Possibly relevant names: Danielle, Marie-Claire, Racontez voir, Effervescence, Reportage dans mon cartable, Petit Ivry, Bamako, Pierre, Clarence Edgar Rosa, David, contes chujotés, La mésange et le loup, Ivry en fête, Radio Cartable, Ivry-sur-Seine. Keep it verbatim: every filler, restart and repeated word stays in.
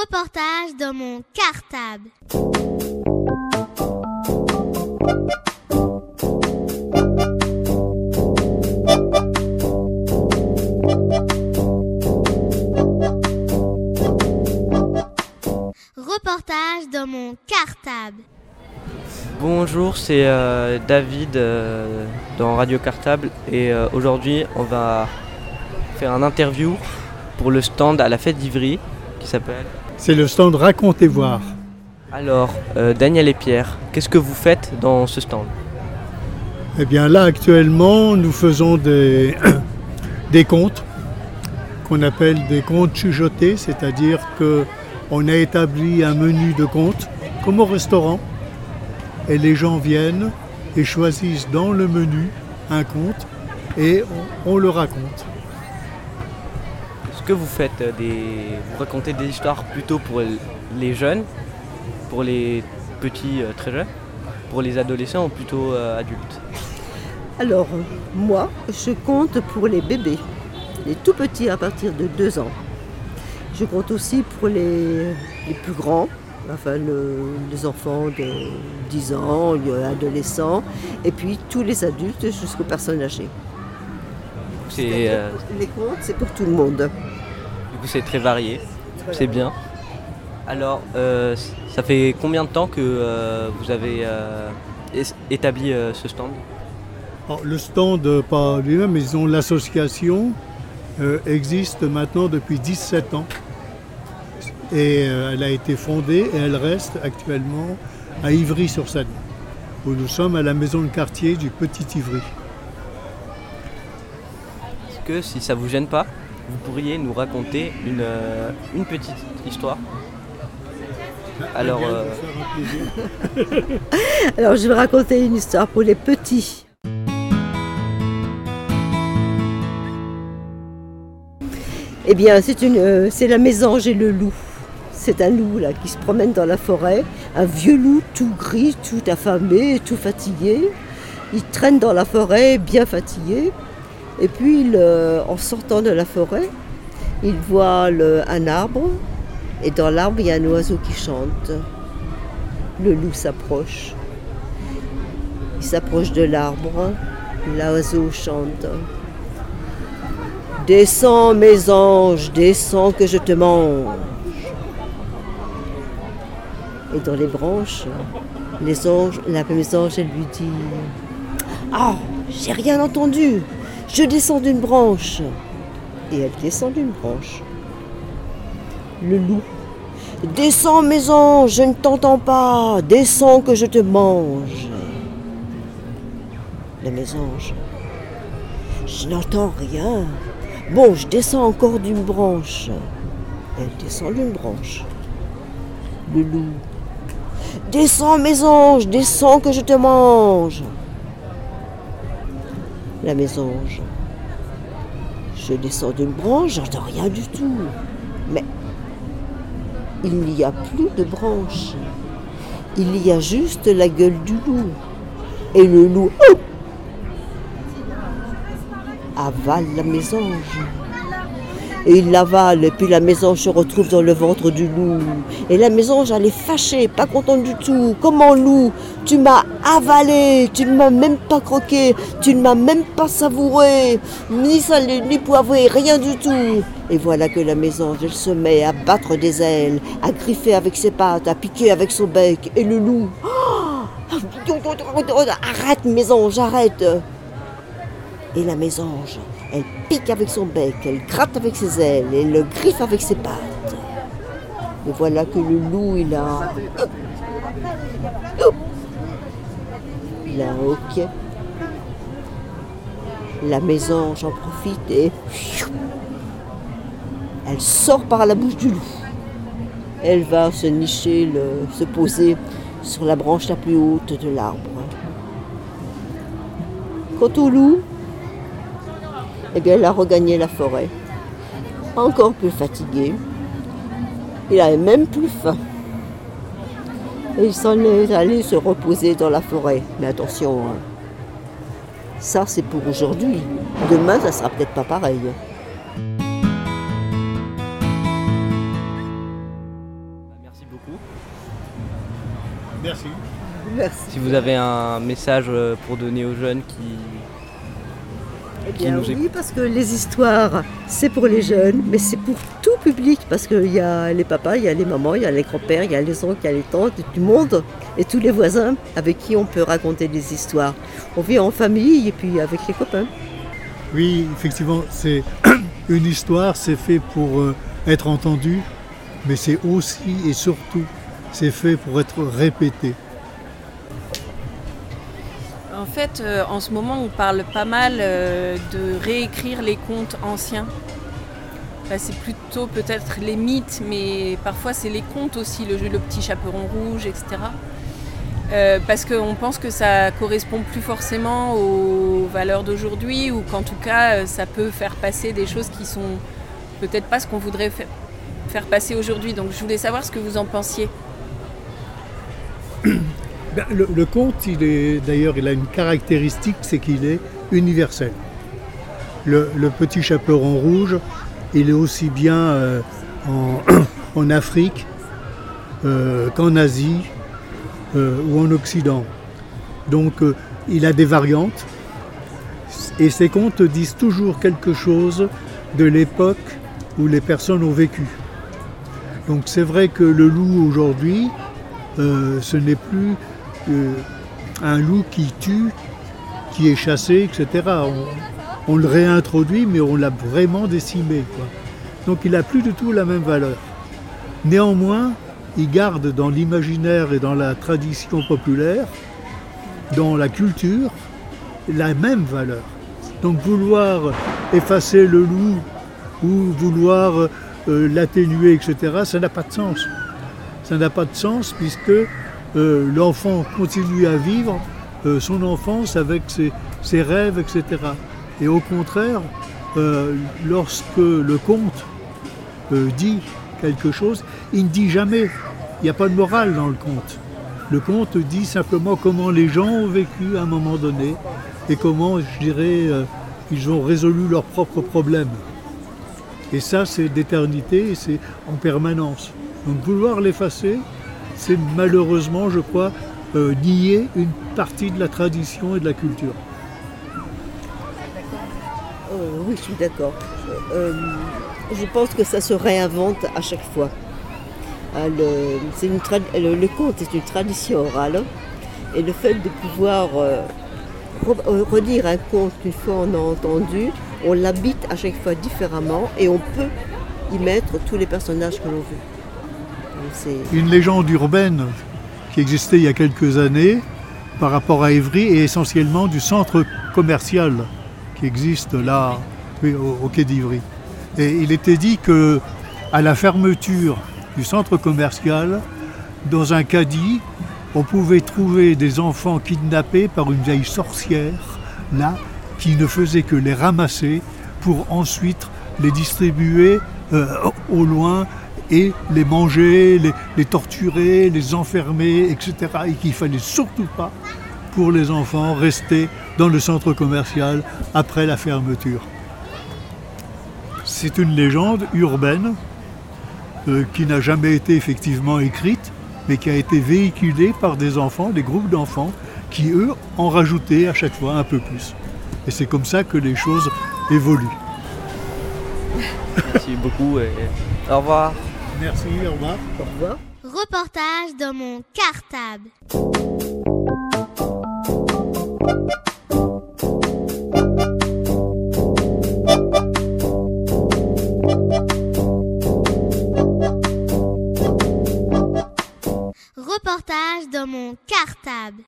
Reportage dans mon cartable. Reportage dans mon cartable. Bonjour, c'est euh, David euh, dans Radio Cartable et euh, aujourd'hui on va faire un interview pour le stand à la fête d'Ivry qui s'appelle... C'est le stand Racontez voir. Alors, euh, Daniel et Pierre, qu'est-ce que vous faites dans ce stand ? Eh bien là actuellement nous faisons des, des contes qu'on appelle des contes chujotés, c'est-à-dire qu'on a établi un menu de contes comme au restaurant. Et les gens viennent et choisissent dans le menu un conte et on, on le raconte. Est-ce que vous faites des, vous racontez des histoires plutôt pour les jeunes, pour les petits euh, très jeunes, pour les adolescents ou plutôt euh, adultes ? Alors moi, je compte pour les bébés, les tout petits à partir de deux ans. Je compte aussi pour les, les plus grands. Enfin, le, les enfants de dix ans, les adolescents, et puis tous les adultes jusqu'aux personnes âgées. C'est euh... Les contes, c'est pour tout le monde. Du coup, c'est très varié, voilà. C'est bien. Alors, euh, ça fait combien de temps que euh, vous avez euh, établi euh, ce stand ? Alors, le stand, pas lui-même, mais disons, l'association euh, existe maintenant depuis dix-sept ans. Et elle a été fondée et elle reste actuellement à Ivry-sur-Seine, où nous sommes à la maison de quartier du Petit Ivry. Est-ce que, si ça ne vous gêne pas, vous pourriez nous raconter une, une petite histoire ? Alors, euh... Alors, je vais raconter une histoire pour les petits. Eh bien, c'est, une, euh, c'est la mésange et le loup. C'est un loup là, qui se promène dans la forêt, un vieux loup tout gris, tout affamé, tout fatigué. Il traîne dans la forêt, bien fatigué. Et puis, il, euh, en sortant de la forêt, il voit le, un arbre. Et dans l'arbre, il y a un oiseau qui chante. Le loup s'approche. Il s'approche de l'arbre. L'oiseau chante. « Descends, mes anges, descends que je te mange. » Et dans les branches, les anges, la mésange, elle lui dit « Ah, oh, j'ai rien entendu, je descends d'une branche. » Et elle descend d'une branche. Le loup. « Descends, mes anges, je ne t'entends pas, descends que je te mange. » La mésange. « Je n'entends rien. Bon, je descends encore d'une branche. » Elle descend d'une branche. Le loup. « Descends, mésange, descends que je te mange. » La mésange. « Je descends d'une branche, j'entends rien du tout. » Mais il n'y a plus de branche. Il y a juste la gueule du loup. Et le loup... Oh, avale la mésange. Et il l'avale, et puis la mésange se retrouve dans le ventre du loup. Et la mésange, elle est fâchée, pas contente du tout. « Comment, loup, tu m'as avalé, tu ne m'as même pas croqué, tu ne m'as même pas savouré, ni salé, ni poivré, rien du tout. » Et voilà que la mésange, elle se met à battre des ailes, à griffer avec ses pattes, à piquer avec son bec. Et le loup, oh, « Arrête, mésange, arrête !» Et la mésange, elle pique avec son bec, elle gratte avec ses ailes, elle le griffe avec ses pattes. Et voilà que le loup, il a... Il a hoquet. La mésange en profite et... Elle sort par la bouche du loup. Elle va se nicher, le... se poser sur la branche la plus haute de l'arbre. Quant au loup... Eh bien, elle a regagné la forêt, encore plus fatigué. Il avait même plus faim. Et il s'en est allé se reposer dans la forêt. Mais attention, hein. Ça c'est pour aujourd'hui. Demain, ça sera peut-être pas pareil. beaucoup. Merci. Merci. Si vous avez un message pour donner aux jeunes qui, eh bien, qui nous écoutent. Oui, parce que les histoires, c'est pour les jeunes, mais c'est pour tout public, parce qu'il y a les papas, il y a les mamans, il y a les grands-pères, il y a les oncles, il y a les tantes, du monde, et tous les voisins avec qui on peut raconter des histoires. On vit en famille et puis avec les copains. Oui, effectivement, c'est une histoire, c'est fait pour être entendu, mais c'est aussi et surtout, c'est fait pour être répété. En fait, euh, en ce moment, on parle pas mal euh, de réécrire les contes anciens. Enfin, c'est plutôt peut-être les mythes, mais parfois c'est les contes aussi, le jeu, le petit chaperon rouge, et cetera. Euh, parce qu'on pense que ça correspond plus forcément aux valeurs d'aujourd'hui, ou qu'en tout cas, ça peut faire passer des choses qui sont peut-être pas ce qu'on voudrait fa- faire passer aujourd'hui. Donc je voulais savoir ce que vous en pensiez. Le, le conte, il est, d'ailleurs, il a une caractéristique, c'est qu'il est universel. Le, le petit chaperon rouge, il est aussi bien euh, en, en Afrique euh, qu'en Asie euh, ou en Occident. Donc, euh, il a des variantes. Et ces contes disent toujours quelque chose de l'époque où les personnes ont vécu. Donc, c'est vrai que le loup, aujourd'hui, euh, ce n'est plus... Euh, un loup qui tue, qui est chassé, et cetera. On, on le réintroduit, mais on l'a vraiment décimé, quoi. Donc il n'a plus du tout la même valeur. Néanmoins, il garde dans l'imaginaire et dans la tradition populaire, dans la culture, la même valeur. Donc vouloir effacer le loup ou vouloir euh, l'atténuer, et cetera, ça n'a pas de sens. Ça n'a pas de sens puisque... Euh, l'enfant continue à vivre euh, son enfance avec ses, ses rêves, et cetera. Et au contraire, euh, lorsque le conte euh, dit quelque chose, il ne dit jamais, il n'y a pas de morale dans le conte. Le conte dit simplement comment les gens ont vécu à un moment donné et comment, je dirais, euh, ils ont résolu leurs propres problèmes. Et ça, c'est d'éternité, et c'est en permanence. Donc vouloir l'effacer, c'est malheureusement, je crois, euh, nier une partie de la tradition et de la culture. Euh, oui, je suis d'accord. Euh, je pense que ça se réinvente à chaque fois. Hein, le, c'est une tra- le, le conte est une tradition orale, et le fait de pouvoir euh, re- redire un conte qu'une fois on a entendu, on l'habite à chaque fois différemment, et on peut y mettre tous les personnages que l'on veut. C'est... Une légende urbaine qui existait il y a quelques années par rapport à Ivry et essentiellement du centre commercial qui existe là, oui, au, au quai d'Ivry. Et il était dit qu'à la fermeture du centre commercial, dans un caddie, on pouvait trouver des enfants kidnappés par une vieille sorcière là qui ne faisait que les ramasser pour ensuite les distribuer euh, au loin et les manger, les, les torturer, les enfermer, et cetera. Et qu'il ne fallait surtout pas, pour les enfants, rester dans le centre commercial après la fermeture. C'est une légende urbaine euh, qui n'a jamais été effectivement écrite, mais qui a été véhiculée par des enfants, des groupes d'enfants, qui, eux, en rajoutaient à chaque fois un peu plus. Et c'est comme ça que les choses évoluent. Merci beaucoup et au revoir. Merci, au revoir. Au revoir. Reportage dans mon cartable. Reportage dans mon cartable.